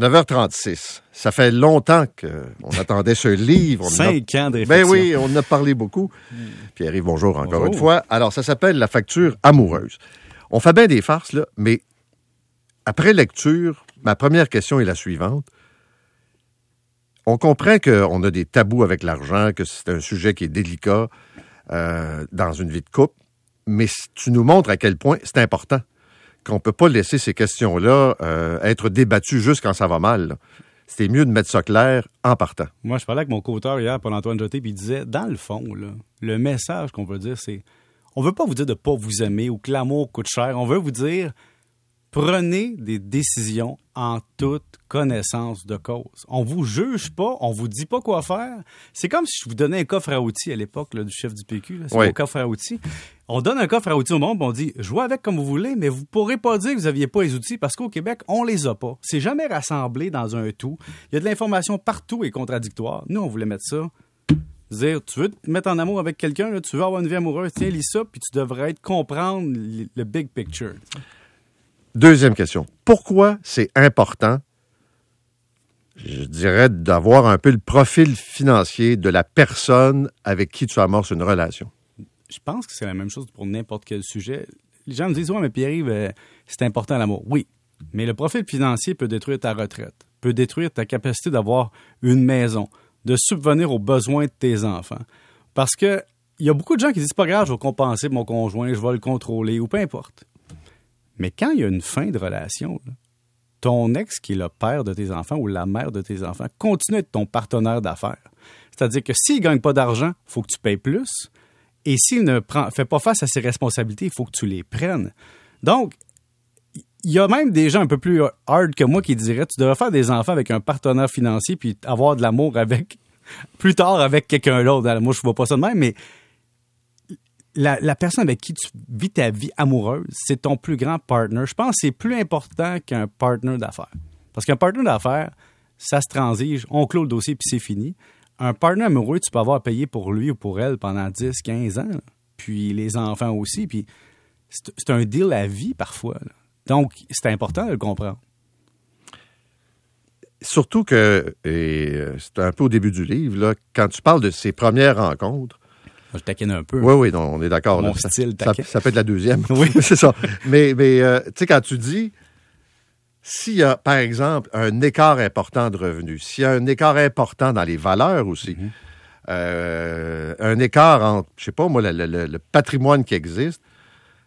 9h36. Ça fait longtemps qu'on attendait ce livre. 5 ans de réflexion. Ben oui, on en a parlé beaucoup. Pierre-Yves, bonjour encore une fois. Alors, ça s'appelle « La facture amoureuse ». On fait bien des farces, là, mais après lecture, ma première question est la suivante. On comprend qu'on a des tabous avec l'argent, que c'est un sujet qui est délicat dans une vie de couple, mais tu nous montres à quel point c'est important. Qu'on ne peut pas laisser ces questions-là être débattues juste quand ça va mal, là. C'était mieux de mettre ça clair en partant. Moi, je parlais avec mon co-auteur hier, Paul-Antoine Joté, puis il disait, dans le fond, là, le message qu'on veut dire, c'est on ne veut pas vous dire de ne pas vous aimer ou que l'amour coûte cher. On veut vous dire, prenez des décisions en toute connaissance de cause. On ne vous juge pas, on ne vous dit pas quoi faire. C'est comme si je vous donnais un coffre à outils à l'époque là, du chef du PQ. Là, c'est mon coffre à outils. On donne un coffre à outils au monde, on dit « Jouez avec comme vous voulez, mais vous ne pourrez pas dire que vous n'aviez pas les outils parce qu'au Québec, on ne les a pas. C'est jamais rassemblé dans un tout. Il y a de l'information partout et contradictoire. Nous, on voulait mettre ça. Dire « Tu veux te mettre en amour avec quelqu'un, là, tu veux avoir une vie amoureuse, tiens, lis ça, puis tu devrais comprendre le big picture. » Deuxième question. Pourquoi c'est important, je dirais, d'avoir un peu le profil financier de la personne avec qui tu amorces une relation? Je pense que c'est la même chose pour n'importe quel sujet. Les gens me disent « Ouais, mais Pierre-Yves, c'est important l'amour. » Oui, mais le profil financier peut détruire ta retraite, peut détruire ta capacité d'avoir une maison, de subvenir aux besoins de tes enfants. Parce que il y a beaucoup de gens qui disent « Pas grave, je vais compenser mon conjoint, je vais le contrôler » ou peu importe. Mais quand il y a une fin de relation, là, ton ex qui est le père de tes enfants ou la mère de tes enfants continue à être ton partenaire d'affaires. C'est-à-dire que s'il ne gagne pas d'argent, il faut que tu payes plus. Et s'il ne fait pas face à ses responsabilités, il faut que tu les prennes. Donc, il y a même des gens un peu plus hard que moi qui diraient « Tu devrais faire des enfants avec un partenaire financier puis avoir de l'amour avec plus tard avec quelqu'un d'autre. » Moi, je ne vois pas ça de même, mais la personne avec qui tu vis ta vie amoureuse, c'est ton plus grand partner. Je pense que c'est plus important qu'un partner d'affaires. Parce qu'un partner d'affaires, ça se transige, on clôt le dossier puis c'est fini. Un partenaire amoureux, tu peux avoir à payer pour lui ou pour elle pendant 10, 15 ans. Là. Puis les enfants aussi. Puis c'est un deal à vie parfois. Là. Donc, c'est important de le comprendre. Surtout que, et c'est un peu au début du livre, là, quand tu parles de ces premières rencontres... Je taquine un peu. Oui, non, on est d'accord. Mon là, style taquin. Ça peut être la deuxième. Oui, c'est ça. Mais tu sais, quand tu dis... S'il y a, par exemple, un écart important de revenus, s'il y a un écart important dans les valeurs aussi, un écart entre, je sais pas moi, le patrimoine qui existe,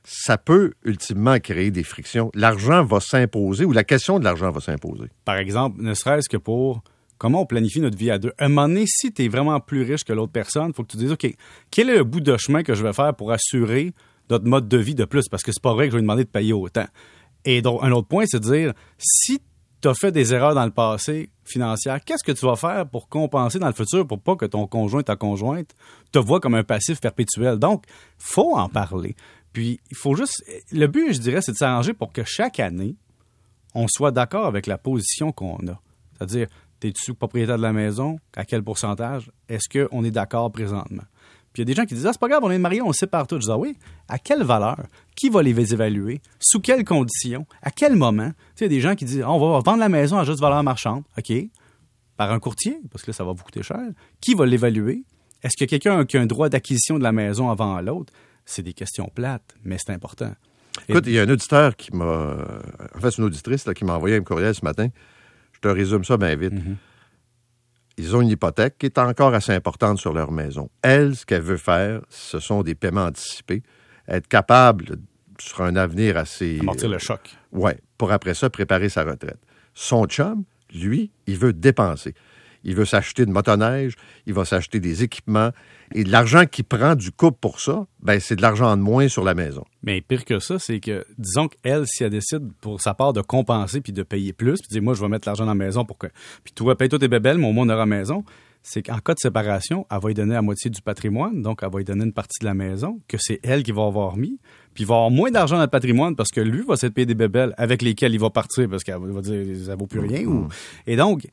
ça peut ultimement créer des frictions. L'argent va s'imposer ou la question de l'argent va s'imposer. Par exemple, ne serait-ce que pour comment on planifie notre vie à deux. Un moment donné, si tu es vraiment plus riche que l'autre personne, il faut que tu te dises, OK, quel est le bout de chemin que je vais faire pour assurer notre mode de vie de plus? Parce que c'est pas vrai que je vais demander de payer autant. Et donc, un autre point, c'est de dire, si tu as fait des erreurs dans le passé financière, qu'est-ce que tu vas faire pour compenser dans le futur pour pas que ton conjoint, ta conjointe, te voit comme un passif perpétuel? Donc, faut en parler. Puis, il faut juste... Le but, je dirais, c'est de s'arranger pour que chaque année, on soit d'accord avec la position qu'on a. C'est-à-dire, t'es-tu propriétaire de la maison? À quel pourcentage? Est-ce qu'on est d'accord présentement? Puis il y a des gens qui disent « Ah, c'est pas grave, on est mariés, on se sépare tous. » Je dis « Ah oui, à quelle valeur? Qui va les évaluer? Sous quelles conditions? À quel moment? » Tu sais, il y a des gens qui disent « On va vendre la maison à juste valeur marchande. » OK. Par un courtier, parce que là, ça va vous coûter cher. Qui va l'évaluer? Est-ce qu'il y a quelqu'un qui a un droit d'acquisition de la maison avant l'autre? C'est des questions plates, mais c'est important. Écoute, il y a un auditeur qui m'a... En fait, c'est une auditrice là, qui m'a envoyé un courriel ce matin. Je te résume ça bien vite. Mm-hmm. Ils ont une hypothèque qui est encore assez importante sur leur maison. Elle, ce qu'elle veut faire, ce sont des paiements anticipés. Être capable, sur un avenir assez... Amortir le choc. Oui, pour après ça, préparer sa retraite. Son chum, lui, il veut dépenser. Il veut s'acheter une motoneige, il va s'acheter des équipements. Et l'argent qu'il prend du couple pour ça, ben c'est de l'argent de moins sur la maison. Mais pire que ça, c'est que, disons qu'elle, si elle décide pour sa part de compenser puis de payer plus, puis de dire, moi, je vais mettre l'argent dans la maison pour que... Puis toi, paye-toi tes bébelles, mais au moins, on aura la maison. C'est qu'en cas de séparation, elle va lui donner la moitié du patrimoine, donc elle va lui donner une partie de la maison, que c'est elle qui va avoir mis, puis il va avoir moins d'argent dans le patrimoine parce que lui va se payer des bébelles avec lesquelles il va partir parce qu'elle va dire, ça vaut plus rien. Ou... Et donc...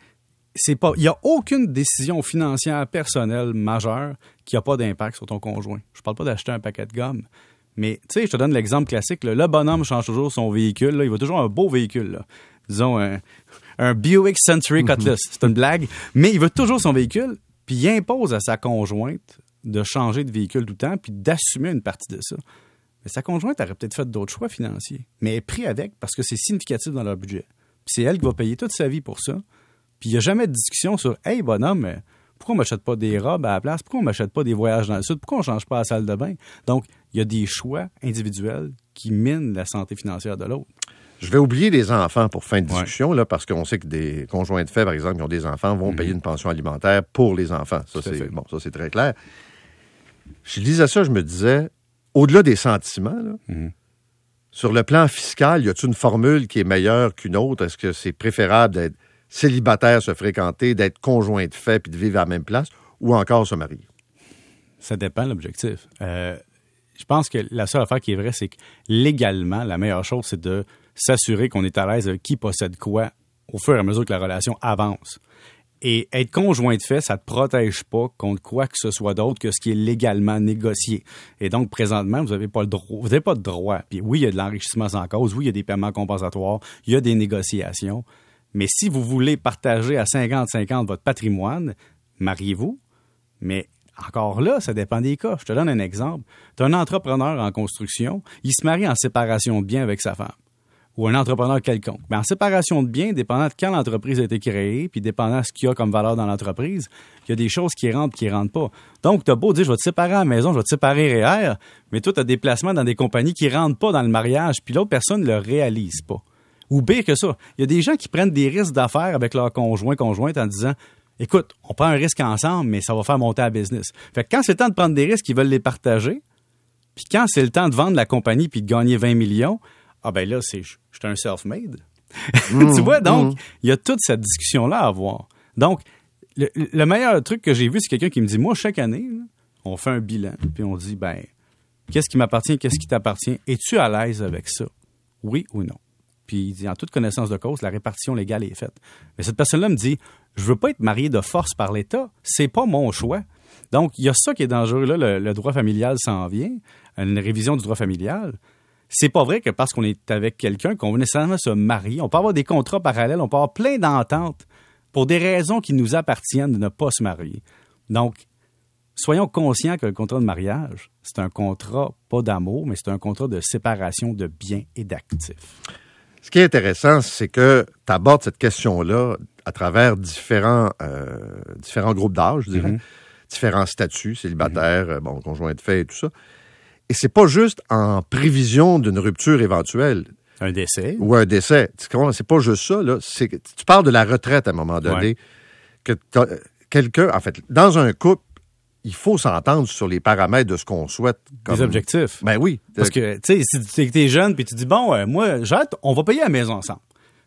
C'est pas, il n'y a aucune décision financière personnelle majeure qui n'a pas d'impact sur ton conjoint. Je ne parle pas d'acheter un paquet de gomme, mais tu sais, je te donne l'exemple classique. Là, le bonhomme change toujours son véhicule. Là, il va toujours un beau véhicule. Là. Disons, un Buick Century Cutlass. C'est une blague. Mais il veut toujours son véhicule, puis il impose à sa conjointe de changer de véhicule tout le temps, puis d'assumer une partie de ça. Mais sa conjointe aurait peut-être fait d'autres choix financiers, mais elle est prise avec parce que c'est significatif dans leur budget. Puis c'est elle qui va payer toute sa vie pour ça. Puis il n'y a jamais de discussion sur « Hey, bonhomme, pourquoi on ne m'achète pas des robes à la place? Pourquoi on ne m'achète pas des voyages dans le sud? Pourquoi on ne change pas la salle de bain? » Donc, il y a des choix individuels qui minent la santé financière de l'autre. Je vais oublier les enfants pour fin de discussion, là, parce qu'on sait que des conjoints de fait, par exemple, qui ont des enfants, vont payer une pension alimentaire pour les enfants. Ça, c'est très clair. Je lisais ça, je me disais, au-delà des sentiments, là, sur le plan fiscal, y a-t-il une formule qui est meilleure qu'une autre? Est-ce que c'est préférable d'être célibataire, se fréquenter, d'être conjoint de fait puis de vivre à la même place, ou encore se marier? Ça dépend de l'objectif. Je pense que la seule affaire qui est vraie, c'est que légalement, la meilleure chose, c'est de s'assurer qu'on est à l'aise avec qui possède quoi au fur et à mesure que la relation avance. Et être conjoint de fait, ça ne te protège pas contre quoi que ce soit d'autre que ce qui est légalement négocié. Et donc, présentement, vous n'avez pas le droit. Vous n'avez pas de droit. Puis oui, il y a de l'enrichissement sans cause. Oui, il y a des paiements compensatoires. Il y a des négociations. Mais si vous voulez partager à 50-50 votre patrimoine, mariez-vous. Mais encore là, ça dépend des cas. Je te donne un exemple. Tu as un entrepreneur en construction. Il se marie en séparation de biens avec sa femme. Ou un entrepreneur quelconque. Mais en séparation de biens, dépendant de quand l'entreprise a été créée, puis dépendant de ce qu'il y a comme valeur dans l'entreprise, il y a des choses qui rentrent pas. Donc, tu as beau dire, je vais te séparer à la maison, je vais te séparer RÉER, mais toi, tu as des placements dans des compagnies qui rentrent pas dans le mariage, puis l'autre personne ne le réalise pas. Ou pire que ça, il y a des gens qui prennent des risques d'affaires avec leur conjoint, conjointe en disant, écoute, on prend un risque ensemble, mais ça va faire monter la business. Fait que quand c'est le temps de prendre des risques, ils veulent les partager, puis quand c'est le temps de vendre la compagnie puis de gagner 20 millions, ah ben là, j'étais un self-made. Tu vois, donc, il y a toute cette discussion-là à avoir. Donc, le meilleur truc que j'ai vu, c'est quelqu'un qui me dit, moi, chaque année, là, on fait un bilan, puis on dit, ben, qu'est-ce qui m'appartient, qu'est-ce qui t'appartient? Es-tu à l'aise avec ça? Oui ou non? Puis il dit, en toute connaissance de cause, la répartition légale est faite. Mais cette personne-là me dit, je veux pas être marié de force par l'État, c'est pas mon choix. Donc, il y a ça qui est dangereux, là, le droit familial s'en vient, une révision du droit familial. C'est pas vrai que parce qu'on est avec quelqu'un, qu'on veut nécessairement se marier. On peut avoir des contrats parallèles, on peut avoir plein d'ententes pour des raisons qui nous appartiennent de ne pas se marier. Donc, soyons conscients que le contrat de mariage, c'est un contrat pas d'amour, mais c'est un contrat de séparation de biens et d'actifs. Ce qui est intéressant, c'est que tu abordes cette question-là à travers différents groupes d'âge, je dirais, différents statuts, célibataires, conjoint de fait et tout ça. Et c'est pas juste en prévision d'une rupture éventuelle. Un décès. Ou un décès. C'est pas juste ça, là. Tu parles de la retraite à un moment donné. Ouais. Dans un couple, il faut s'entendre sur les paramètres de ce qu'on souhaite. Des objectifs. Ben oui. Parce que, tu sais, si t'es jeune, puis tu dis, bon, moi, j'arrête, on va payer la maison ensemble.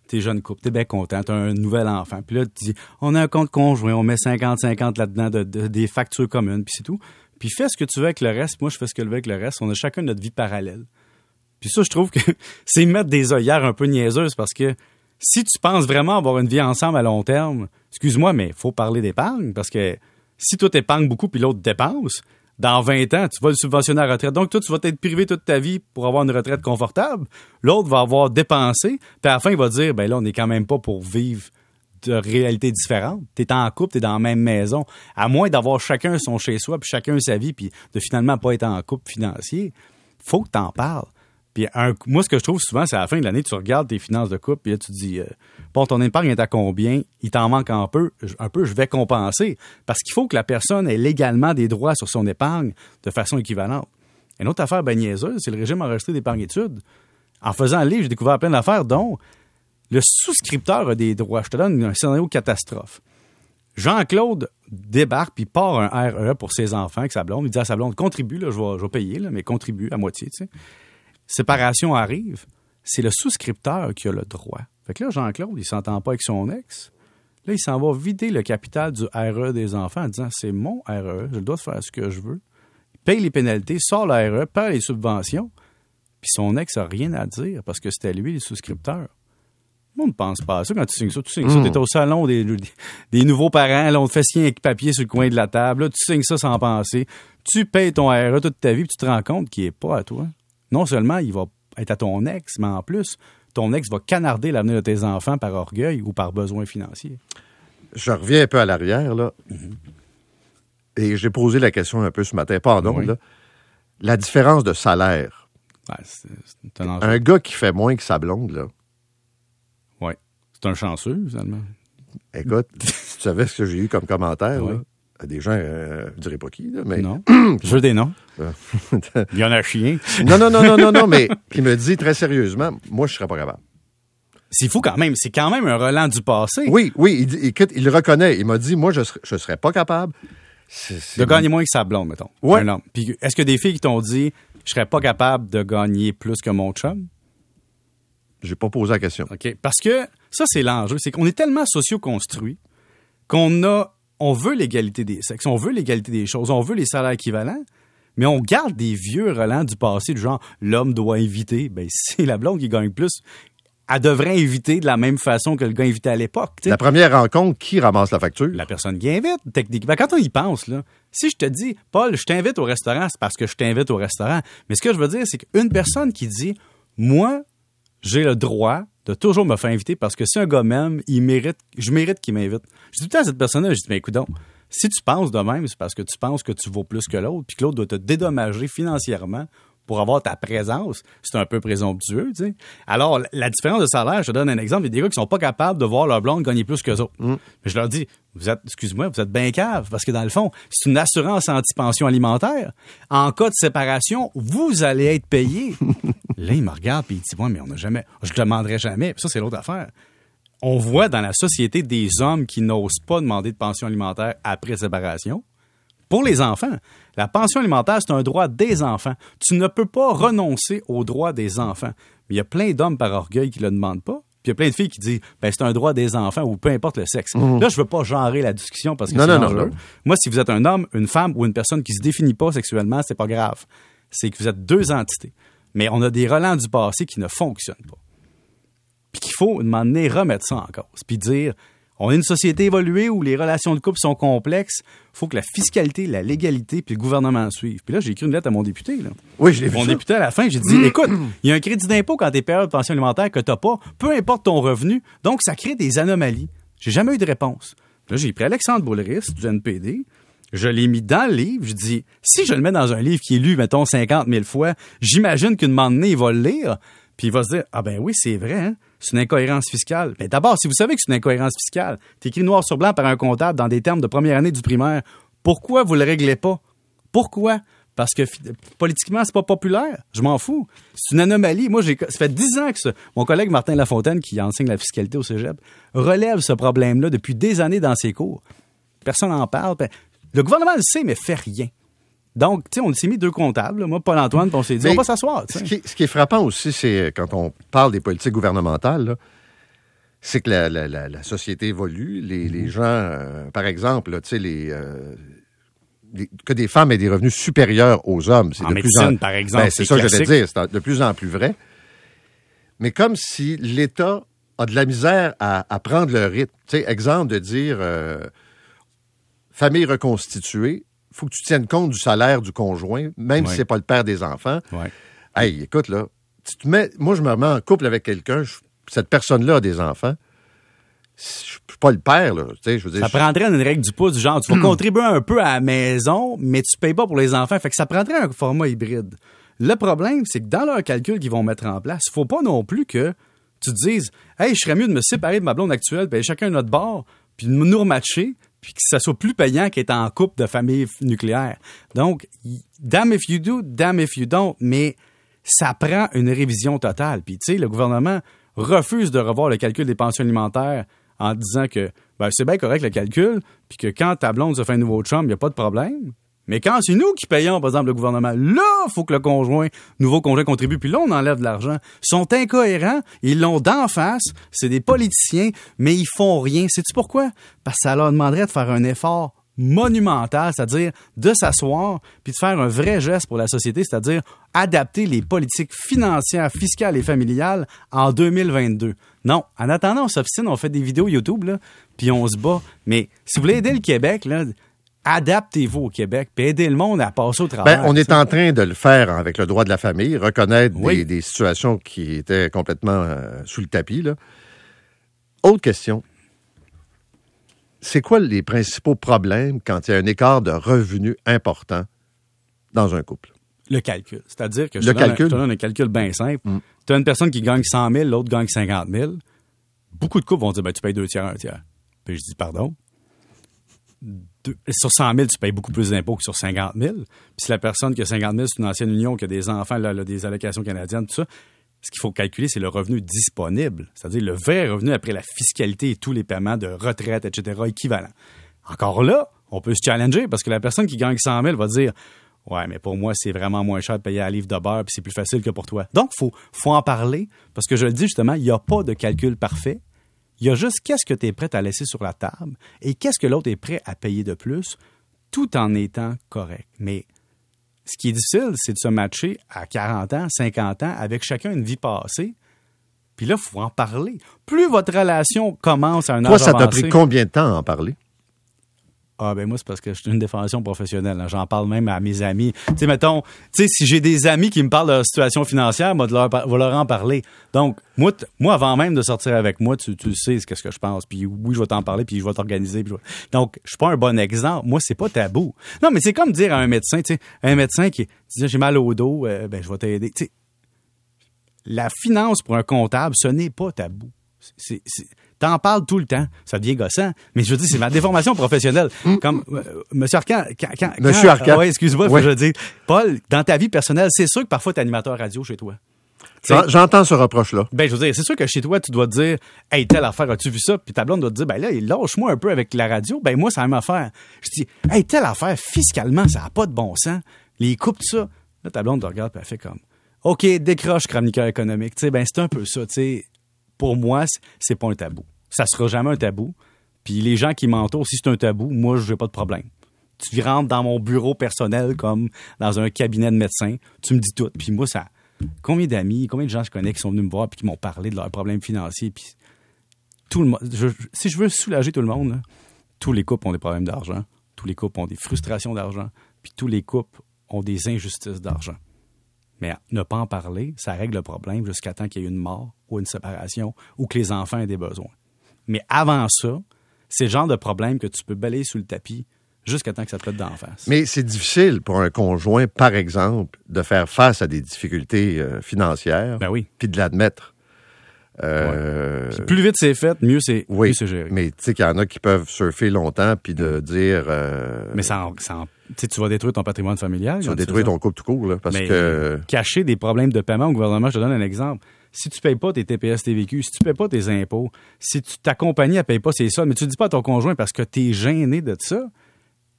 T'es jeune couple, t'es bien content, t'as un nouvel enfant. Puis là, tu dis, on a un compte conjoint, on met 50-50 là-dedans, des factures communes, puis c'est tout. Puis fais ce que tu veux avec le reste, moi je fais ce que je veux avec le reste. On a chacun notre vie parallèle. Puis ça, je trouve que c'est mettre des œillères un peu niaiseuses parce que si tu penses vraiment avoir une vie ensemble à long terme, excuse-moi, mais il faut parler d'épargne parce que si toi t'épargnes beaucoup puis l'autre dépense, dans 20 ans, tu vas le subventionner à la retraite. Donc toi, tu vas être privé toute ta vie pour avoir une retraite confortable. L'autre va avoir dépensé. Puis à la fin, il va dire, ben là, on n'est quand même pas pour vivre de réalités différentes. T'es en couple, t'es dans la même maison. À moins d'avoir chacun son chez-soi, puis chacun sa vie, puis de finalement pas être en couple financier, faut que t'en parles. Puis moi, ce que je trouve souvent, c'est à la fin de l'année, tu regardes tes finances de couple, puis là, tu dis, bon, ton épargne est à combien? Il t'en manque un peu, je vais compenser. Parce qu'il faut que la personne ait légalement des droits sur son épargne de façon équivalente. Une autre affaire niaiseuse, c'est le régime enregistré d'épargne-études. En faisant le livre, j'ai découvert plein d'affaires, dont le souscripteur a des droits. Je te donne un scénario catastrophe. Jean-Claude débarque puis part un RE pour ses enfants avec sa blonde. Il dit à sa blonde, contribue, là, je vais payer, là, mais contribue à moitié. Tu sais. Séparation arrive, c'est le souscripteur qui a le droit. Fait que là, Jean-Claude, il ne s'entend pas avec son ex. Là, il s'en va vider le capital du RE des enfants en disant, c'est mon RE, j'ai le droit de faire ce que je veux. Il paye les pénalités, sort le RE, paye les subventions. Puis son ex n'a rien à dire parce que c'était lui le souscripteur. Moi, on ne pense pas à ça quand tu signes ça. Tu signes ça, t'es au salon des nouveaux parents, là, on te fait signer un papier sur le coin de la table, là, tu signes ça sans penser. Tu payes ton RE toute ta vie, puis tu te rends compte qu'il n'est pas à toi. Non seulement il va être à ton ex, mais en plus, ton ex va canarder l'avenir de tes enfants par orgueil ou par besoin financier? Je reviens un peu à l'arrière, là. Mm-hmm. Et j'ai posé la question un peu ce matin. Pardon, oui. Là. La différence de salaire. Ouais, c'est un enjeu. Un gars qui fait moins que sa blonde, là. Oui. C'est un chanceux, finalement. Écoute, tu savais ce que j'ai eu comme commentaire, oui. Là. Des gens, je dirais pas qui, là, mais... Non, je veux des noms. Il y en a un chien. Non, mais qui me dit très sérieusement, moi, je serais pas capable. C'est fou quand même, c'est quand même un relent du passé. Oui, il le reconnaît. Il m'a dit, moi, je serais pas capable. De gagner moins que sa blonde, mettons. Oui. Puis est-ce que des filles qui t'ont dit, je serais pas capable de gagner plus que mon chum? J'ai pas posé la question. OK, parce que ça, c'est l'enjeu. C'est qu'on est tellement socio-construit qu'on a... On veut l'égalité des sexes, on veut l'égalité des choses, on veut les salaires équivalents, mais on garde des vieux relents du passé du genre « l'homme doit éviter ». Ben si la blonde qui gagne plus, elle devrait éviter de la même façon que le gars évitait à l'époque. T'sais. La première rencontre, qui ramasse la facture? La personne qui invite, techniquement. Quand on y pense, là, si je te dis « Paul, je t'invite au restaurant », c'est parce que je t'invite au restaurant. Mais ce que je veux dire, c'est qu'une personne qui dit « Moi, j'ai le droit » de toujours me faire inviter parce que si un gars m'aime, je mérite qu'il m'invite. Je dis tout le temps à cette personne-là, je dis, mais écoute donc, si tu penses de même, c'est parce que tu penses que tu vaux plus que l'autre, puis que l'autre doit te dédommager financièrement pour avoir ta présence. C'est un peu présomptueux, tu sais. Alors, la différence de salaire, je te donne un exemple, il y a des gars qui sont pas capables de voir leur blonde gagner plus qu'eux autres. Mais je leur dis, vous êtes bien cave, parce que dans le fond, c'est une assurance anti-pension alimentaire. En cas de séparation, vous allez être payé. Là, il me regarde et il dit, ouais, mais on n'a jamais, je ne demanderai jamais. Puis ça, c'est l'autre affaire. On voit dans la société des hommes qui n'osent pas demander de pension alimentaire après séparation. Pour les enfants, la pension alimentaire, c'est un droit des enfants. Tu ne peux pas renoncer au droit des enfants. Mais il y a plein d'hommes par orgueil qui ne le demandent pas. Puis il y a plein de filles qui disent, ben c'est un droit des enfants ou peu importe le sexe. Mmh. Là, je ne veux pas genrer la discussion parce que c'est dangereux. Moi, si vous êtes un homme, une femme ou une personne qui ne se définit pas sexuellement, c'est pas grave. C'est que vous êtes deux entités. Mais on a des relents du passé qui ne fonctionnent pas. Puis qu'il faut, à un moment donné, remettre ça en cause. Puis dire, on est une société évoluée où les relations de couple sont complexes. Il faut que la fiscalité, la légalité puis le gouvernement suivent. Puis là, j'ai écrit une lettre à mon député. Là. Oui, je l'ai vu. Mon député, à la fin, j'ai dit, écoute, il y a un crédit d'impôt quand t'es payeur de pension alimentaire que t'as pas, peu importe ton revenu. Donc, ça crée des anomalies. J'ai jamais eu de réponse. Là, j'ai pris Alexandre Boulris du NPD. Je l'ai mis dans le livre, je dis, si je le mets dans un livre qui est lu, mettons, 50 000 fois, j'imagine qu'une moment donné, il va le lire, puis il va se dire, ah ben oui, c'est vrai, hein? C'est une incohérence fiscale. Mais d'abord, si vous savez que c'est une incohérence fiscale, c'est écrit noir sur blanc par un comptable dans des termes de première année du primaire, pourquoi vous le réglez pas? Pourquoi? Parce que politiquement, c'est pas populaire. Je m'en fous. C'est une anomalie. Moi, ça fait 10 ans que mon collègue Martin Lafontaine, qui enseigne la fiscalité au cégep, relève ce problème-là depuis des années dans ses cours. Personne n'en parle. Le gouvernement le sait, mais fait rien. Donc, tu sais, on s'est mis deux comptables, là, moi, Paul-Antoine, puis on s'est dit, mais on va s'asseoir. Ce qui est frappant aussi, c'est quand on parle des politiques gouvernementales, là, c'est que la société évolue. Les gens, par exemple, tu sais, que des femmes aient des revenus supérieurs aux hommes. C'est en médecine, par exemple. Ben, c'est ça que je vais dire, c'est de plus en plus vrai. Mais comme si l'État a de la misère à prendre le rythme. Tu sais, exemple de dire... famille reconstituée, il faut que tu tiennes compte du salaire du conjoint, même si c'est pas le père des enfants. Ouais. Hey, écoute, là, moi, je me remets en couple avec quelqu'un, cette personne-là a des enfants. Je suis pas le père, là. Je veux dire, ça prendrait une règle du pouce du genre, tu vas contribuer un peu à la maison, mais tu payes pas pour les enfants. Fait que ça prendrait un format hybride. Le problème, c'est que dans leurs calculs qu'ils vont mettre en place, il faut pas non plus que tu te dises, hey, je serais mieux de me séparer de ma blonde actuelle, puis chacun de notre bord, puis de nous rematcher. Puis que ça soit plus payant qu'être en couple de famille nucléaire. Donc, damn if you do, damn if you don't, mais ça prend une révision totale. Puis, tu sais, le gouvernement refuse de revoir le calcul des pensions alimentaires en disant que ben, c'est bien correct le calcul, puis que quand ta blonde se fait un nouveau chum, il n'y a pas de problème. Mais quand c'est nous qui payons, par exemple, le gouvernement, là, il faut que le nouveau conjoint contribue, puis là, on enlève de l'argent. Ils sont incohérents, ils l'ont d'en face, c'est des politiciens, mais ils font rien. Sais-tu pourquoi? Parce que ça leur demanderait de faire un effort monumental, c'est-à-dire de s'asseoir, puis de faire un vrai geste pour la société, c'est-à-dire adapter les politiques financières, fiscales et familiales en 2022. Non, en attendant, on s'obstine, on fait des vidéos YouTube, là, puis on se bat. Mais si vous voulez aider le Québec, là... adaptez-vous au Québec, puis aidez le monde à passer au travail. On est en train de le faire avec le droit de la famille, reconnaître des situations qui étaient complètement sous le tapis, là. Autre question. C'est quoi les principaux problèmes quand il y a un écart de revenus important dans un couple? Le calcul. C'est-à-dire que je te donne un calcul bien simple. Tu as une personne qui gagne 100 000, l'autre gagne 50 000. Beaucoup de couples vont dire tu payes 2/3, 1/3. Puis je dis pardon. Sur 100 000, tu payes beaucoup plus d'impôts que sur 50 000. Puis si la personne qui a 50 000, c'est une ancienne union, qui a des enfants, là, des allocations canadiennes, tout ça. Ce qu'il faut calculer, c'est le revenu disponible, c'est-à-dire le vrai revenu après la fiscalité et tous les paiements de retraite, etc., équivalents. Encore là, on peut se challenger parce que la personne qui gagne 100 000 va dire « Ouais, mais pour moi, c'est vraiment moins cher de payer un livre de beurre puis c'est plus facile que pour toi. » Donc, faut en parler parce que je le dis justement, il n'y a pas de calcul parfait. Il y a juste qu'est-ce que tu es prêt à laisser sur la table et qu'est-ce que l'autre est prêt à payer de plus tout en étant correct. Mais ce qui est difficile, c'est de se matcher à 40 ans, 50 ans, avec chacun une vie passée. Puis là, il faut en parler. Plus votre relation commence à un âge avancé... Toi, ça t'a pris combien de temps à en parler? Ah ben moi, c'est parce que je suis une déformation professionnelle. Hein. J'en parle même à mes amis. Tu sais, mettons, si j'ai des amis qui me parlent de leur situation financière, moi, je vais leur en parler. Donc, moi, avant même de sortir avec moi, tu sais ce que je pense. Puis oui, je vais t'en parler, puis je vais t'organiser. Donc, je suis pas un bon exemple. Moi, c'est pas tabou. Non, mais c'est comme dire à un médecin, tu sais, un médecin qui dit « j'ai mal au dos, ben je vais t'aider ». Tu sais, la finance pour un comptable, ce n'est pas tabou. T'en parles tout le temps. Ça devient gossant. Mais je veux dire, c'est ma déformation professionnelle. Comme Monsieur Arcand... Monsieur Arcand. Oui, excuse-moi, faut que je le dise. Paul, dans ta vie personnelle, c'est sûr que parfois t'es animateur radio chez toi. J'entends ce reproche-là. Ben, je veux dire, c'est sûr que chez toi, tu dois te dire « Hey, telle affaire, as-tu vu ça? » Puis ta blonde doit te dire « Ben là, lâche-moi un peu avec la radio. » Ben moi, c'est la même affaire. Je dis « Hey, telle affaire, fiscalement, ça n'a pas de bon sens. Les coupes, tout ça. » Là, ta blonde te regarde, puis elle fait comme « OK, décroche, chroniqueur économique. » Tu sais, ben c'est un peu ça, tu sais. Pour moi, c'est pas un tabou. Ça sera jamais un tabou. Puis les gens qui m'entourent, si c'est un tabou, moi, je n'ai pas de problème. Tu rentres dans mon bureau personnel comme dans un cabinet de médecin, tu me dis tout. Puis moi, ça... Combien d'amis, combien de gens je connais qui sont venus me voir puis qui m'ont parlé de leurs problèmes financiers. Puis tout le monde... Si je veux soulager tout le monde, là, tous les couples ont des problèmes d'argent, tous les couples ont des frustrations d'argent, puis tous les couples ont des injustices d'argent. Mais ne pas en parler, ça règle le problème jusqu'à temps qu'il y ait une mort ou une séparation ou que les enfants aient des besoins. Mais avant ça, c'est le genre de problème que tu peux balayer sous le tapis jusqu'à temps que ça te pète d'en face. Mais c'est difficile pour un conjoint, par exemple, de faire face à des difficultés financières puis de l'admettre. Plus vite c'est fait, mieux c'est géré. Mais tu sais qu'il y en a qui peuvent surfer longtemps puis de dire... Mais tu vas détruire ton patrimoine familial. Tu vas détruire ton couple tout court. Là, parce que cacher des problèmes de paiement au gouvernement, je te donne un exemple. Si tu ne payes pas tes TPS TVQ, si tu ne payes pas tes impôts, si ta compagnie ne paye pas ses soldes, mais tu ne dis pas à ton conjoint parce que tu es gêné de ça,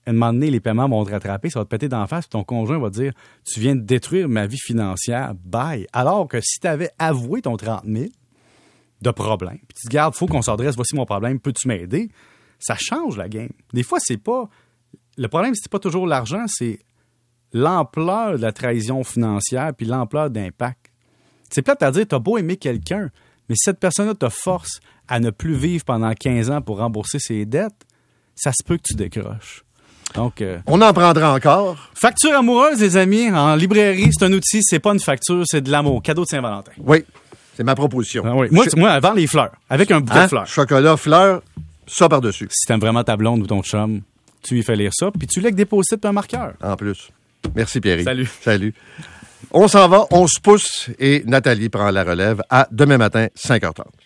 à un moment donné, les paiements vont te rattraper, ça va te péter d'en face, puis ton conjoint va te dire « Tu viens de détruire ma vie financière, bye! » Alors que si tu avais avoué ton 30 000 de problème, puis tu te dis « Garde, il faut qu'on s'adresse, voici mon problème, peux-tu m'aider? » Ça change la game. Des fois, c'est pas... Le problème, c'est pas toujours l'argent, c'est l'ampleur de la trahison financière puis l'ampleur d'impact. C'est plate à dire, t'as beau aimer quelqu'un, mais si cette personne-là te force à ne plus vivre pendant 15 ans pour rembourser ses dettes, ça se peut que tu décroches. Donc, on en prendra encore. Facture amoureuse, les amis, en librairie, c'est un outil, c'est pas une facture, c'est de l'amour. Cadeau de Saint-Valentin. Oui, c'est ma proposition. Ah oui. Moi, avant les fleurs, avec un bouquet de fleurs. Chocolat, fleurs, ça par-dessus. Si t'aimes vraiment ta blonde ou ton chum, tu lui fais lire ça, puis tu l'as avec des post-it et un marqueur. En plus. Merci, Pierre. Salut. On s'en va, on se pousse et Nathalie prend la relève à demain matin, 5h30.